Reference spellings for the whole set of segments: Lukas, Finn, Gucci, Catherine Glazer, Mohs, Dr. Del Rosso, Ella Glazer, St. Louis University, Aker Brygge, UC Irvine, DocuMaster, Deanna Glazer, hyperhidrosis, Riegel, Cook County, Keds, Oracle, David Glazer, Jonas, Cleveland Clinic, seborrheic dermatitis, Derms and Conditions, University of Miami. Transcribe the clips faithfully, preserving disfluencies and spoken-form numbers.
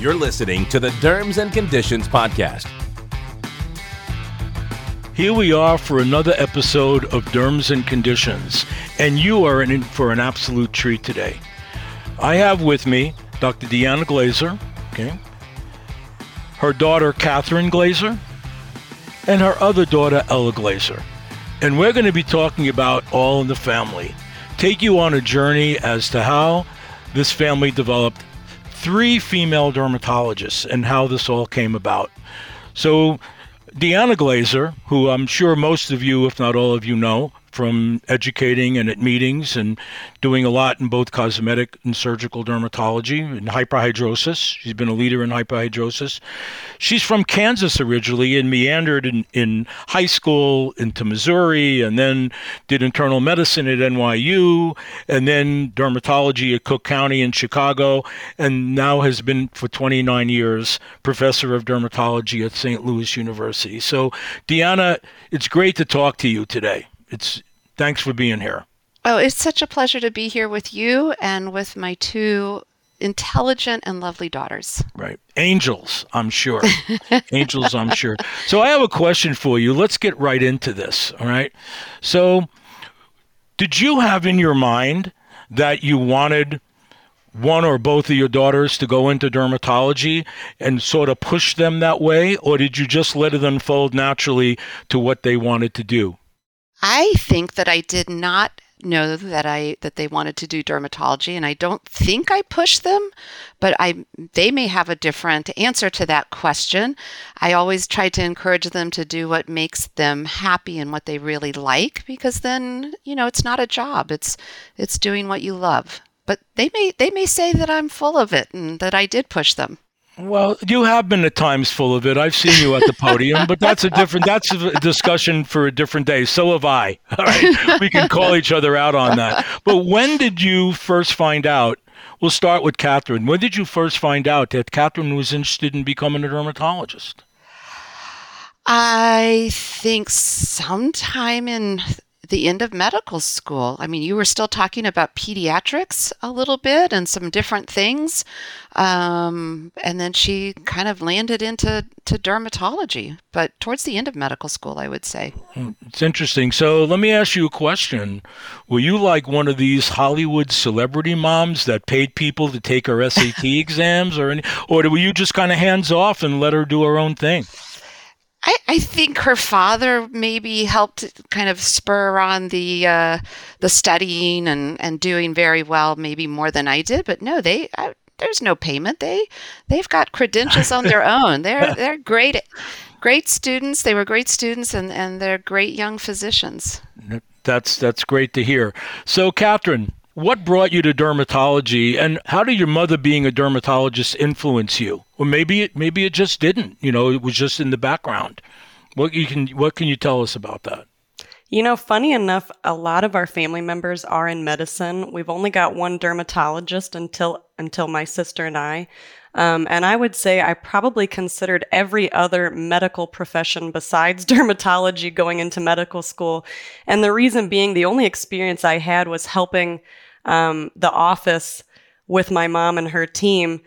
You're listening to the Derms and Conditions podcast. Here we are for another episode of Derms and Conditions, and you are in for an absolute treat today. I have with me Doctor Deanna Glazer, okay, her daughter Catherine Glazer, and her other daughter Ella Glazer. And we're going to be talking about All in the Family. Take you on a journey as to how this family developed three female dermatologists and how this all came about. So Deanna Glazer, who I'm sure most of you, if not all of you, know from educating and at meetings and doing a lot in both cosmetic and surgical dermatology and hyperhidrosis. She's been a leader in hyperhidrosis. She's from Kansas originally and meandered in, in high school into Missouri and then did internal medicine at N Y U and then dermatology at Cook County in Chicago, and now has been for twenty-nine years professor of dermatology at Saint Louis University. So Deanna, it's great to talk to you today. It's thanks for being here. Oh, it's such a pleasure to be here with you and with my two intelligent and lovely daughters. Right. Angels, I'm sure. Angels, I'm sure. So I have a question for you. Let's get right into this. All right. So did you have in your mind that you wanted one or both of your daughters to go into dermatology and sort of push them that way? Or did you just let it unfold naturally to what they wanted to do? I think that I did not know that I that they wanted to do dermatology, and I don't think I pushed them, but I they may have a different answer to that question. I always try to encourage them to do what makes them happy and what they really like, because then, you know, it's not a job. It's it's doing what you love. But they may they may say that I'm full of it and that I did push them. Well, you have been at times full of it. I've seen you at the podium, but that's a different, that's a discussion for a different day. So have I. All right. We can call each other out on that. But when did you first find out? We'll start with Catherine. When did you first find out that Catherine was interested in becoming a dermatologist? I think sometime in the end of medical school. I mean, you were still talking about pediatrics a little bit and some different things. Um, and then she kind of landed into to dermatology, but towards the end of medical school, I would say. It's interesting. So let me ask you a question. Were you like one of these Hollywood celebrity moms that paid people to take her S A T exams or any, or were you just kind of hands off and let her do her own thing? I, I think her father maybe helped kind of spur on the uh, the studying and, and doing very well, maybe more than I did. But no, they I, there's no payment. They they've got credentials on their own. They're they're great great students. They were great students, and, and they're great young physicians. That's that's great to hear. So, Catherine, what brought you to dermatology, and how did your mother being a dermatologist influence you? Or maybe it maybe it just didn't. You know, it was just in the background. What you can what can you tell us about that? You know, funny enough, a lot of our family members are in medicine. We've only got one dermatologist until until my sister and I. Um, and I would say I probably considered every other medical profession besides dermatology going into medical school. And the reason being, the only experience I had was helping um, the office with my mom and her team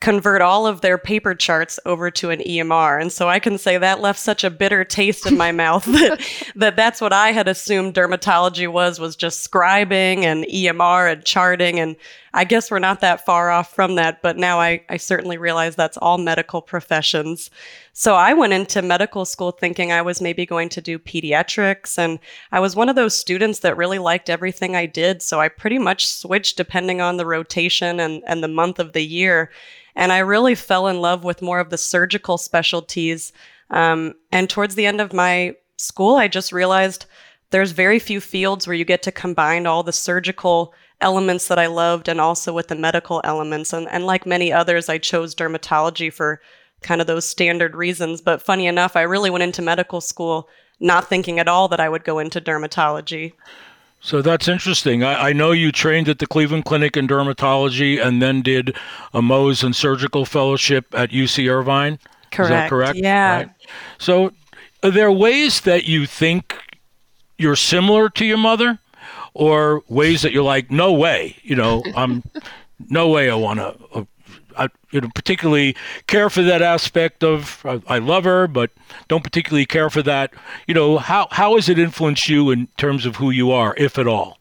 convert all of their paper charts over to an E M R. And so I can say that left such a bitter taste in my mouth that, that that's what I had assumed dermatology was, was just scribing and E M R and charting. And I guess we're not that far off from that, but now I, I certainly realize that's all medical professions. So I went into medical school thinking I was maybe going to do pediatrics, and I was one of those students that really liked everything I did. So I pretty much switched depending on the rotation and, and the month of the year. And I really fell in love with more of the surgical specialties. Um, and towards the end of my school, I just realized there's very few fields where you get to combine all the surgical elements that I loved and also with the medical elements. And, and like many others, I chose dermatology for kind of those standard reasons. But funny enough, I really went into medical school not thinking at all that I would go into dermatology. So that's interesting. I, I know you trained at the Cleveland Clinic in dermatology and then did a Mohs and surgical fellowship at U C Irvine. Correct. Is that correct? Yeah. Right. So are there ways that you think you're similar to your mother or ways that you're like, no way, you know, I'm no way I want to I, you know, particularly care for that aspect of, I, I love her, but don't particularly care for that. You know, how, how has it influenced you in terms of who you are, if at all?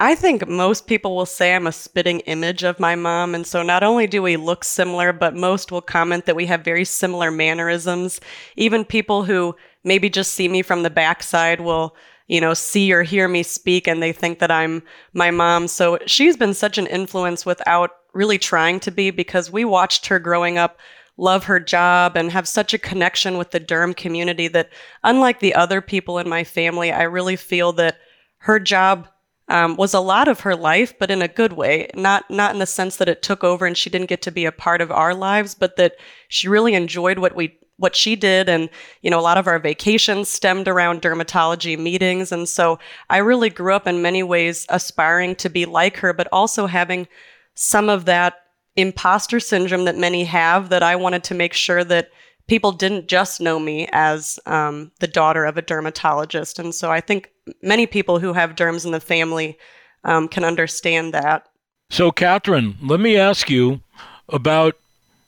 I think most people will say I'm a spitting image of my mom. And so not only do we look similar, but most will comment that we have very similar mannerisms. Even people who maybe just see me from the backside will, you know, see or hear me speak and they think that I'm my mom. So she's been such an influence without really trying to be, because we watched her growing up, love her job, and have such a connection with the derm community that, unlike the other people in my family, I really feel that her job Um, was a lot of her life, but in a good way, not not in the sense that it took over and she didn't get to be a part of our lives, but that she really enjoyed what we what she did. And, you know, a lot of our vacations stemmed around dermatology meetings. And so I really grew up in many ways aspiring to be like her, but also having some of that imposter syndrome that many have, that I wanted to make sure that people didn't just know me as um, the daughter of a dermatologist. And so I think many people who have derms in the family um, can understand that. So, Catherine, let me ask you about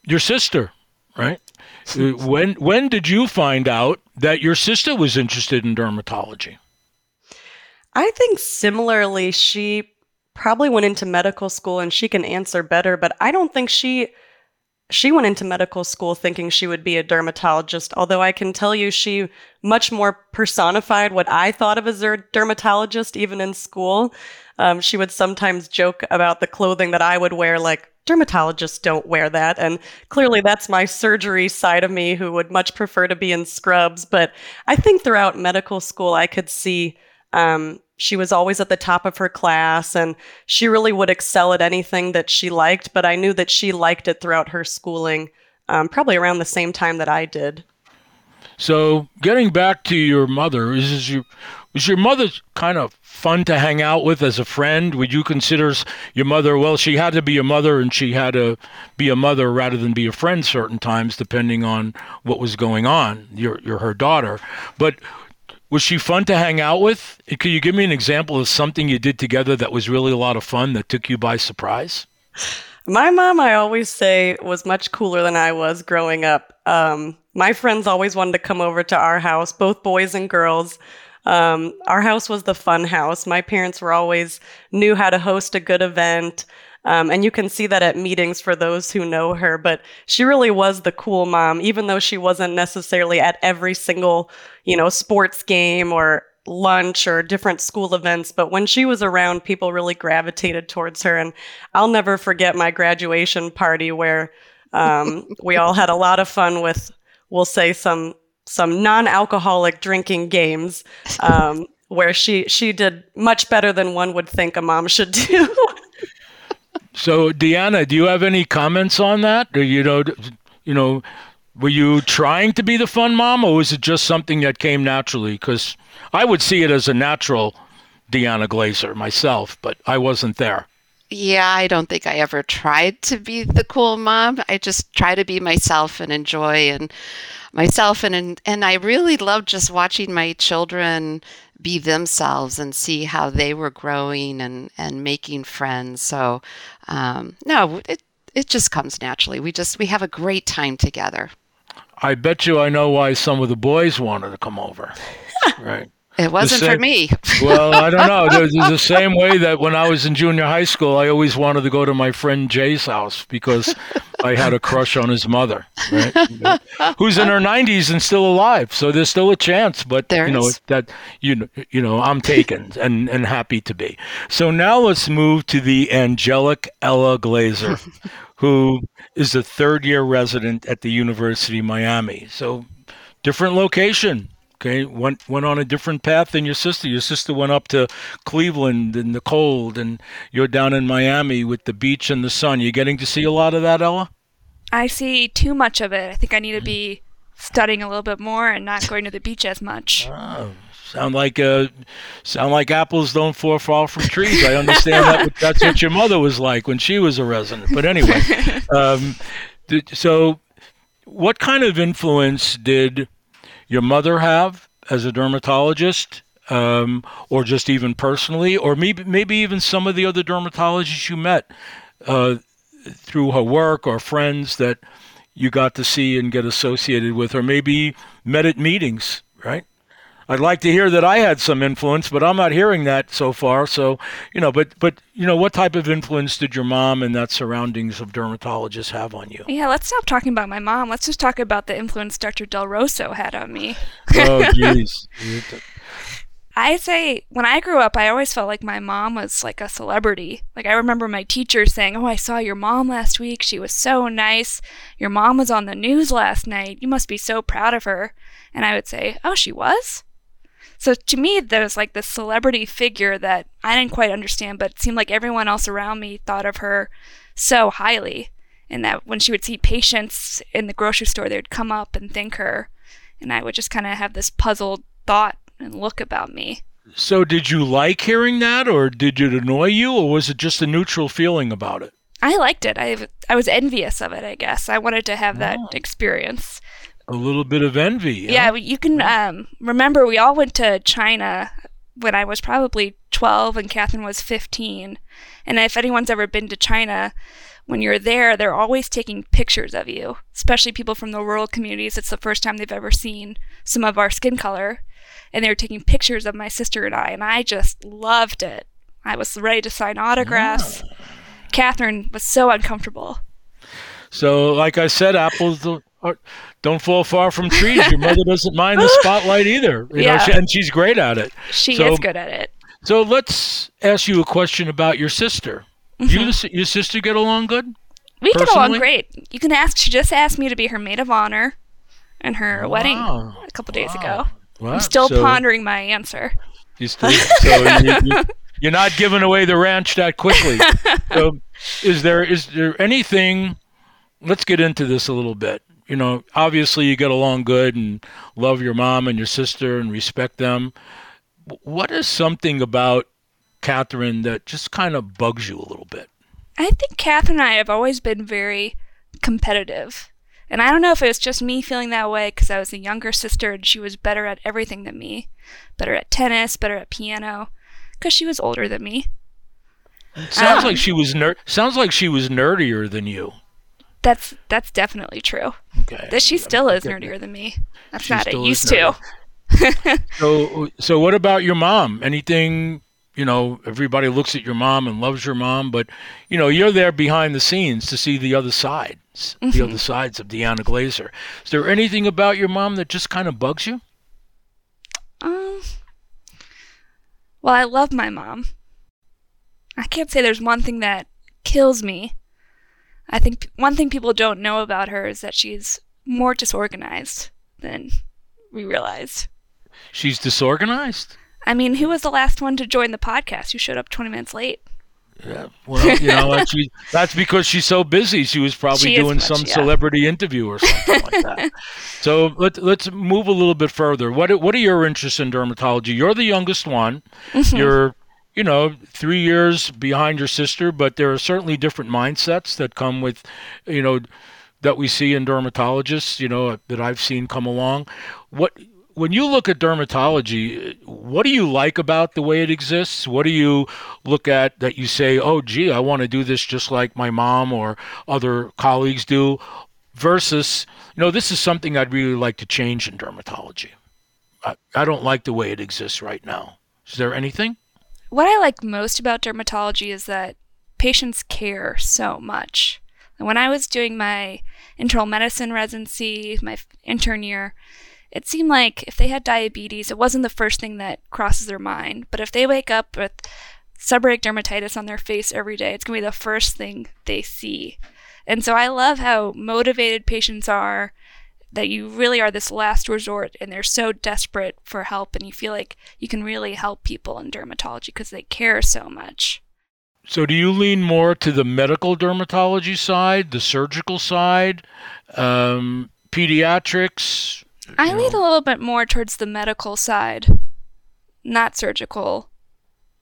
your sister, right? When when did you find out that your sister was interested in dermatology? I think similarly, she probably went into medical school, and she can answer better, but I don't think she... She went into medical school thinking she would be a dermatologist, although I can tell you she much more personified what I thought of as a dermatologist, even in school. Um, she would sometimes joke about the clothing that I would wear, like, dermatologists don't wear that. And clearly that's my surgery side of me, who would much prefer to be in scrubs. But I think throughout medical school, I could see um, she was always at the top of her class, and she really would excel at anything that she liked, but I knew that she liked it throughout her schooling, um, probably around the same time that I did. So getting back to your mother, is, is your, was your mother kind of fun to hang out with as a friend? Would you consider your mother, well, she had to be a mother and she had to be a mother rather than be a friend certain times, depending on what was going on, you're, you're her daughter. But was she fun to hang out with? Could you give me an example of something you did together that was really a lot of fun that took you by surprise? My mom, I always say, was much cooler than I was growing up. Um, my friends always wanted to come over to our house, both boys and girls. Um, our house was the fun house. My parents were always knew how to host a good event. Um, and you can see that at meetings for those who know her, but she really was the cool mom, even though she wasn't necessarily at every single, you know, sports game or lunch or different school events. But when she was around, people really gravitated towards her. And I'll never forget my graduation party where um, we all had a lot of fun with, we'll say, some some non-alcoholic drinking games, um, where she she did much better than one would think a mom should do. So, Deanna, do you have any comments on that? Or, you know, you know, were you trying to be the fun mom, or was it just something that came naturally? Because I would see it as a natural, Deanna Glazer, myself, but I wasn't there. Yeah, I don't think I ever tried to be the cool mom. I just try to be myself and enjoy and myself. And, and, and I really love just watching my children be themselves and see how they were growing and, and making friends. So, um, no, it, it just comes naturally. We just, we have a great time together. I bet you I know why some of the boys wanted to come over, right? It wasn't same, for me. Well, I don't know. It was the same way that when I was in junior high school, I always wanted to go to my friend Jay's house because I had a crush on his mother, right? Who's in her nineties and still alive. So there's still a chance, but there you know is. that you know, you know, I'm taken and, and happy to be. So now let's move to the angelic Ella Glazer, who is a third-year resident at the University of Miami. So different location. Okay, went went on a different path than your sister. Your sister went up to Cleveland in the cold, and you're down in Miami with the beach and the sun. You getting to see a lot of that, Ella? I see too much of it. I think I need to be studying a little bit more and not going to the beach as much. Oh, sound like uh, sound like apples don't fall far from trees. I understand that. That's what your mother was like when she was a resident. But anyway, um, so what kind of influence did your mother have as a dermatologist, um, or just even personally, or maybe maybe even some of the other dermatologists you met, uh, through her work or friends that you got to see and get associated with, or maybe met at meetings, right? I'd like to hear that I had some influence, but I'm not hearing that so far. So, you know, but, but you know, what type of influence did your mom and that surroundings of dermatologists have on you? Yeah, let's stop talking about my mom. Let's just talk about the influence Doctor Del Rosso had on me. Oh, jeez. I say, when I grew up, I always felt like my mom was like a celebrity. Like, I remember my teacher saying, oh, I saw your mom last week. She was so nice. Your mom was on the news last night. You must be so proud of her. And I would say, oh, she was? So to me, there was like this celebrity figure that I didn't quite understand, but it seemed like everyone else around me thought of her so highly. And that when she would see patients in the grocery store, they would come up and thank her. And I would just kind of have this puzzled thought and look about me. So did you like hearing that, or did it annoy you, or was it just a neutral feeling about it? I liked it. I I was envious of it, I guess. I wanted to have that oh. experience. A little bit of envy. Yeah, yeah you can um, remember we all went to China when I was probably twelve and Catherine was fifteen. And if anyone's ever been to China, when you're there, they're always taking pictures of you, especially people from the rural communities. It's the first time they've ever seen some of our skin color. And they were taking pictures of my sister and I, and I just loved it. I was ready to sign autographs. Yeah. Catherine was so uncomfortable. So, like I said, apples are, don't fall far from trees. Your mother doesn't mind the spotlight either, you yeah. know, and she's great at it. She so, is good at it. So let's ask you a question about your sister. Mm-hmm. You and your sister get along good? We personally? Get along great. You can ask. She just asked me to be her maid of honor in her wow. wedding a couple wow. days ago. Wow. I'm still so, pondering my answer. You still, so you, you, you're not giving away the ranch that quickly. So is there is there anything, let's get into this a little bit. You know, obviously you get along good and love your mom and your sister and respect them. What is something about Catherine that just kind of bugs you a little bit? I think Catherine and I have always been very competitive. And I don't know if it was just me feeling that way because I was a younger sister and she was better at everything than me. Better at tennis, better at piano, because she was older than me. Sounds um, like she was ner- Sounds like she was nerdier than you. That's that's definitely true. Okay. That she still is nerdier than me. That's not it used to. so, so what about your mom? Anything, you know, everybody looks at your mom and loves your mom, but, you know, you're there behind the scenes to see the other side. The mm-hmm. other sides of Deanna Glazer. Is there anything about your mom that just kind of bugs you? Um, well, I love my mom. I can't say there's one thing that kills me. I think one thing people don't know about her is that she's more disorganized than we realized. She's disorganized? I mean, who was the last one to join the podcast? You showed up twenty minutes late. Yeah, well, you know, she, that's because she's so busy. She was probably she doing much, some yeah. celebrity interview or something like that. So let's let's move a little bit further. What what are your interests in dermatology? You're the youngest one. Mm-hmm. You're, you know, three years behind your sister, but there are certainly different mindsets that come with, you know, that we see in dermatologists. You know, that I've seen come along. What When you look at dermatology, what do you like about the way it exists? What do you look at that you say, oh, gee, I want to do this just like my mom or other colleagues do, versus, you know, this is something I'd really like to change in dermatology. I, I don't like the way it exists right now. Is there anything? What I like most about dermatology is that patients care so much. And when I was doing my internal medicine residency, my intern year, it seemed like if they had diabetes, it wasn't the first thing that crosses their mind. But if they wake up with seborrheic dermatitis on their face every day, it's going to be the first thing they see. And so I love how motivated patients are, that you really are this last resort, and they're so desperate for help, and you feel like you can really help people in dermatology because they care so much. So do you lean more to the medical dermatology side, the surgical side, um, pediatrics? I lean a little bit more towards the medical side, not surgical,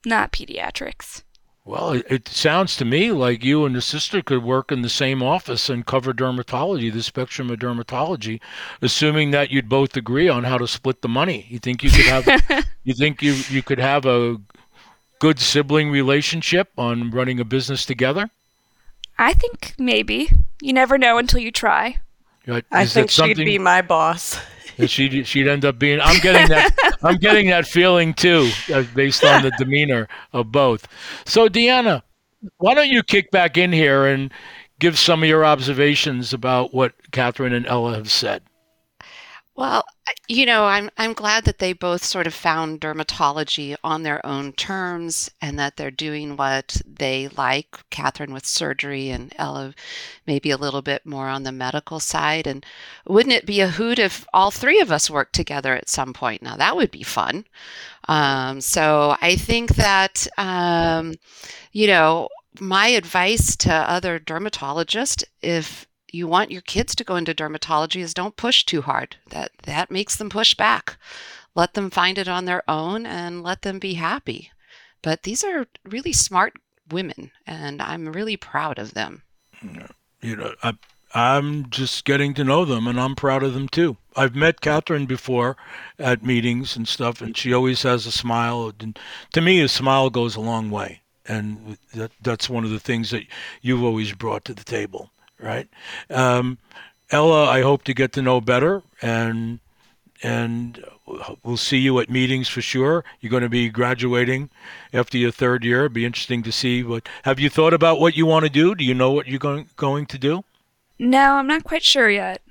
not pediatrics. Well, it, it sounds to me like you and your sister could work in the same office and cover dermatology, the spectrum of dermatology, assuming that you'd both agree on how to split the money. You think you could have you think you, you could have a good sibling relationship on running a business together? I think maybe. You never know until you try. Like, I think she'd be my boss. she she'd end up being. I'm getting that. I'm getting that feeling too, uh, based on the demeanor of both. So, Deanna, why don't you kick back in here and give some of your observations about what Catherine and Ella have said? Well, you know, I'm I'm glad that they both sort of found dermatology on their own terms and that they're doing what they like, Catherine with surgery and Ella maybe a little bit more on the medical side. And wouldn't it be a hoot if all three of us worked together at some point? Now, that would be fun. Um, so I think that, um, you know, my advice to other dermatologists, if you want your kids to go into dermatology, is don't push too hard. That that makes them push back. Let them find it on their own and let them be happy. But these are really smart women, and I'm really proud of them. You know, I, I'm just getting to know them, and I'm proud of them too. I've met Catherine before at meetings and stuff, and she always has a smile. And to me, a smile goes a long way, and that, that's one of the things that you've always brought to the table. Right. Um, Ella, I hope to get to know better, and and we'll see you at meetings for sure. You're going to be graduating after your third year. It'll be interesting to see. What have you thought about what you want to do? Do you know what you're going, going to do? No, I'm not quite sure yet.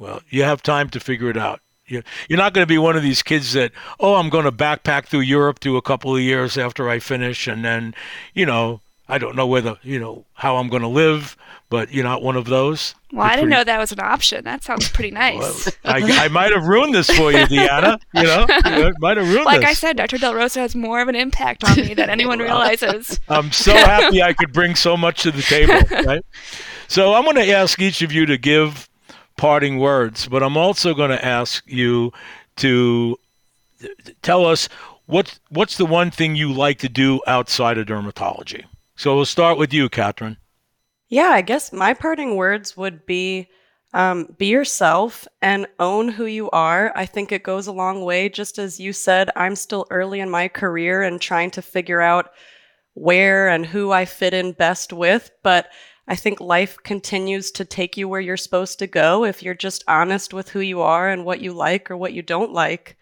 Well, you have time to figure it out. You're not going to be one of these kids that, oh, I'm going to backpack through Europe through a couple of years after I finish, and then, you know, I don't know whether, you know, how I'm going to live, but you're not one of those. Well, you're I didn't pretty... know that was an option. That sounds pretty nice. Well, I, I might have ruined this for you, Deanna. You know, I might have ruined like this. Like I said, Doctor Del Rosso has more of an impact on me than anyone realizes. I'm so happy I could bring so much to the table, right? So I'm going to ask each of you to give parting words, but I'm also going to ask you to tell us what what's the one thing you like to do outside of dermatology. So we'll start with you, Catherine. Yeah, I guess my parting words would be um, be yourself and own who you are. I think it goes a long way. Just as you said, I'm still early in my career and trying to figure out where and who I fit in best with. But I think life continues to take you where you're supposed to go if you're just honest with who you are and what you like or what you don't like.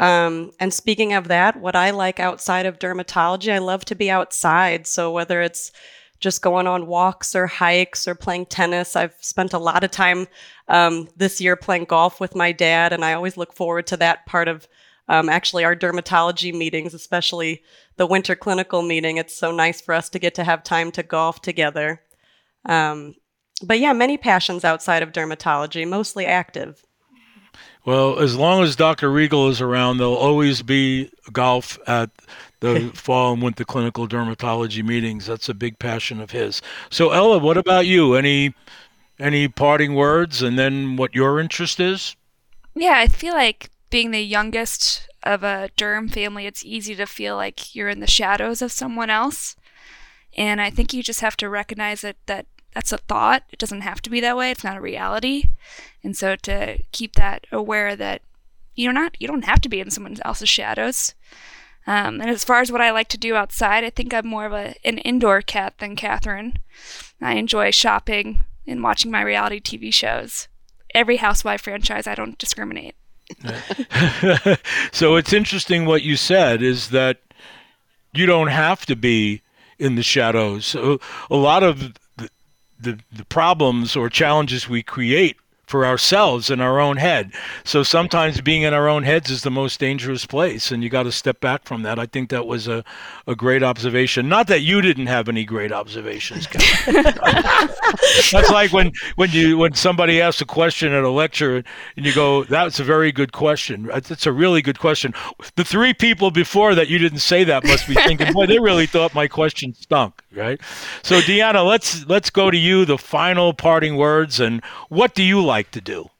Um, and speaking of that, what I like outside of dermatology, I love to be outside. So whether it's just going on walks or hikes or playing tennis, I've spent a lot of time um, this year playing golf with my dad. And I always look forward to that part of um, actually our dermatology meetings, especially the winter clinical meeting. It's so nice for us to get to have time to golf together. Um, but yeah, many passions outside of dermatology, mostly active. Well, as long as Doctor Riegel is around, there'll always be golf at the fall and winter clinical dermatology meetings. That's a big passion of his. So, Ella, what about you? Any any parting words, and then what your interest is? Yeah, I feel like being the youngest of a derm family, it's easy to feel like you're in the shadows of someone else. And I think you just have to recognize that, that that's a thought. It doesn't have to be that way. It's not a reality. And so to keep that aware that you're not, you don't have to be in someone else's shadows. Um, and as far as what I like to do outside, I think I'm more of a, an indoor cat than Catherine. I enjoy shopping and watching my reality T V shows. Every Housewife franchise, I don't discriminate. So it's interesting what you said is that you don't have to be in the shadows. So a lot of The, the problems or challenges we create for ourselves in our own head. So sometimes being in our own heads is the most dangerous place, and you got to step back from that. I think that was a, a great observation. Not that you didn't have any great observations, Kevin. That's like when when you when somebody asks a question at a lecture, and you go, "That's a very good question. That's a really good question." The three people before that you didn't say that must be thinking, "Boy, they really thought my question stunk." Right? So, Deanna, let's let's go to you. The final parting words, and what do you like? like to do?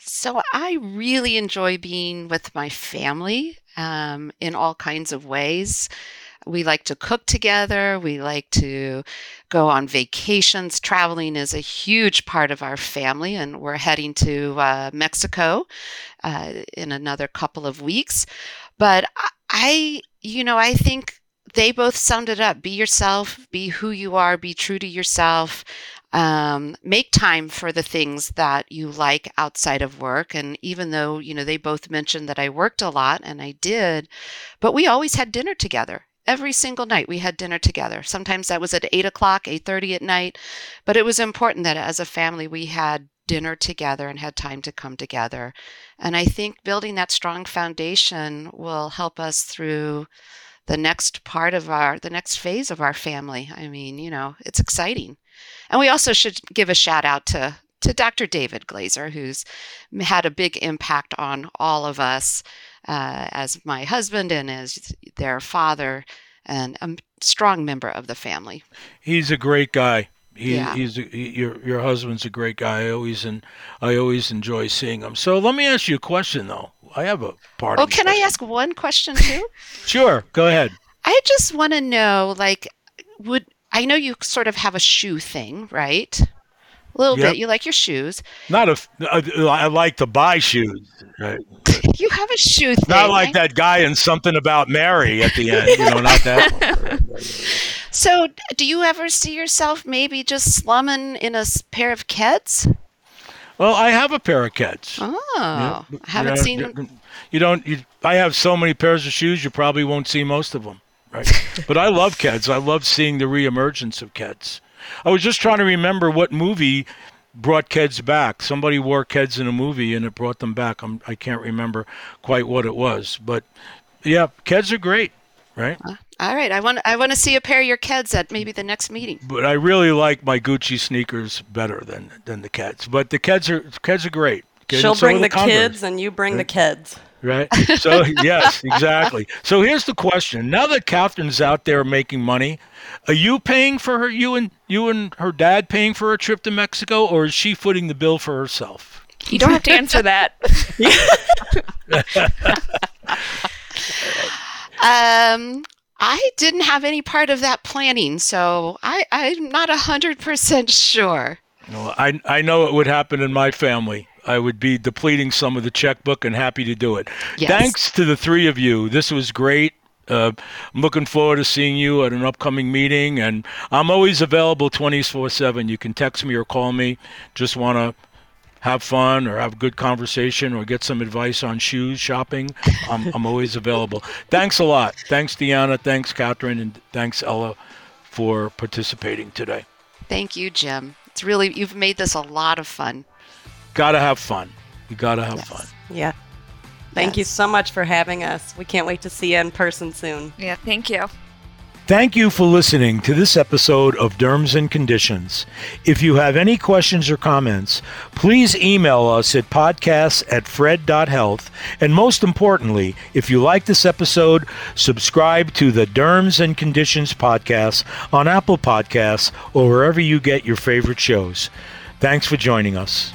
So I really enjoy being with my family um, in all kinds of ways. We like to cook together. We like to go on vacations. Traveling is a huge part of our family, and we're heading to uh, Mexico uh, in another couple of weeks. But I, you know, I think they both summed it up. Be yourself, be who you are, be true to yourself. Um, make time for the things that you like outside of work. And even though, you know, they both mentioned that I worked a lot, and I did, but we always had dinner together. Every single night we had dinner together. Sometimes that was at eight o'clock, eight thirty at night. But it was important that as a family we had dinner together and had time to come together. And I think building that strong foundation will help us through the next part of our, the next phase of our family. I mean, you know, it's exciting. And we also should give a shout out to, to Doctor David Glazer, who's had a big impact on all of us uh, as my husband and as their father and a strong member of the family. He's a great guy. He, yeah. He's a, he, your your husband's a great guy. I always and I always enjoy seeing him. So let me ask you a question, though. I have a part. Oh, can I ask one question too? Sure, go ahead. I just want to know, like, would I know you sort of have a shoe thing, right? A little yep. bit. You like your shoes. Not a. I like to buy shoes. Right? You have a shoe thing. Not like right? that guy in Something About Mary at the end. You know, not that one. So, do you ever see yourself maybe just slumming in a pair of Keds? Well, I have a pair of Keds. Oh, yeah, I haven't you know, seen them. You don't. You, I have so many pairs of shoes. You probably won't see most of them. Right. But I love Keds. I love seeing the reemergence of Keds. I was just trying to remember what movie brought Keds back. Somebody wore Keds in a movie and it brought them back. I'm, I can't remember quite what it was, but yeah, Keds are great, right? All right, I want I want to see a pair of your Keds at maybe the next meeting. But I really like my Gucci sneakers better than than the Keds. But the Keds are Keds are great. Keds She'll bring the Converse. Kids and you bring right. the Keds. Right. So yes, exactly. So here's the question: now that Catherine's out there making money, are you paying for her? You and you and her dad paying for a trip to Mexico, or is she footing the bill for herself? You don't have to answer that. um, I didn't have any part of that planning, so I, I'm not a hundred percent sure. Well, I I know it would happen in my family. I would be depleting some of the checkbook and happy to do it. Yes. Thanks to the three of you. This was great. Uh, I'm looking forward to seeing you at an upcoming meeting. And I'm always available twenty-four seven. You can text me or call me. Just want to have fun or have a good conversation or get some advice on shoes, shopping. I'm, I'm always available. Thanks a lot. Thanks, Deanna. Thanks, Catherine. And thanks, Ella, for participating today. Thank you, Jim. It's really, you've made this a lot of fun. Gotta have fun. You gotta have yes. fun. Yeah. Thank yes. you so much for having us. We can't wait to see you in person soon. Yeah, thank you. Thank you for listening to this episode of Derms and Conditions. If you have any questions or comments, please email us at podcasts at fred dot health. And most importantly, if you like this episode, subscribe to the Derms and Conditions podcast on Apple Podcasts or wherever you get your favorite shows. Thanks for joining us.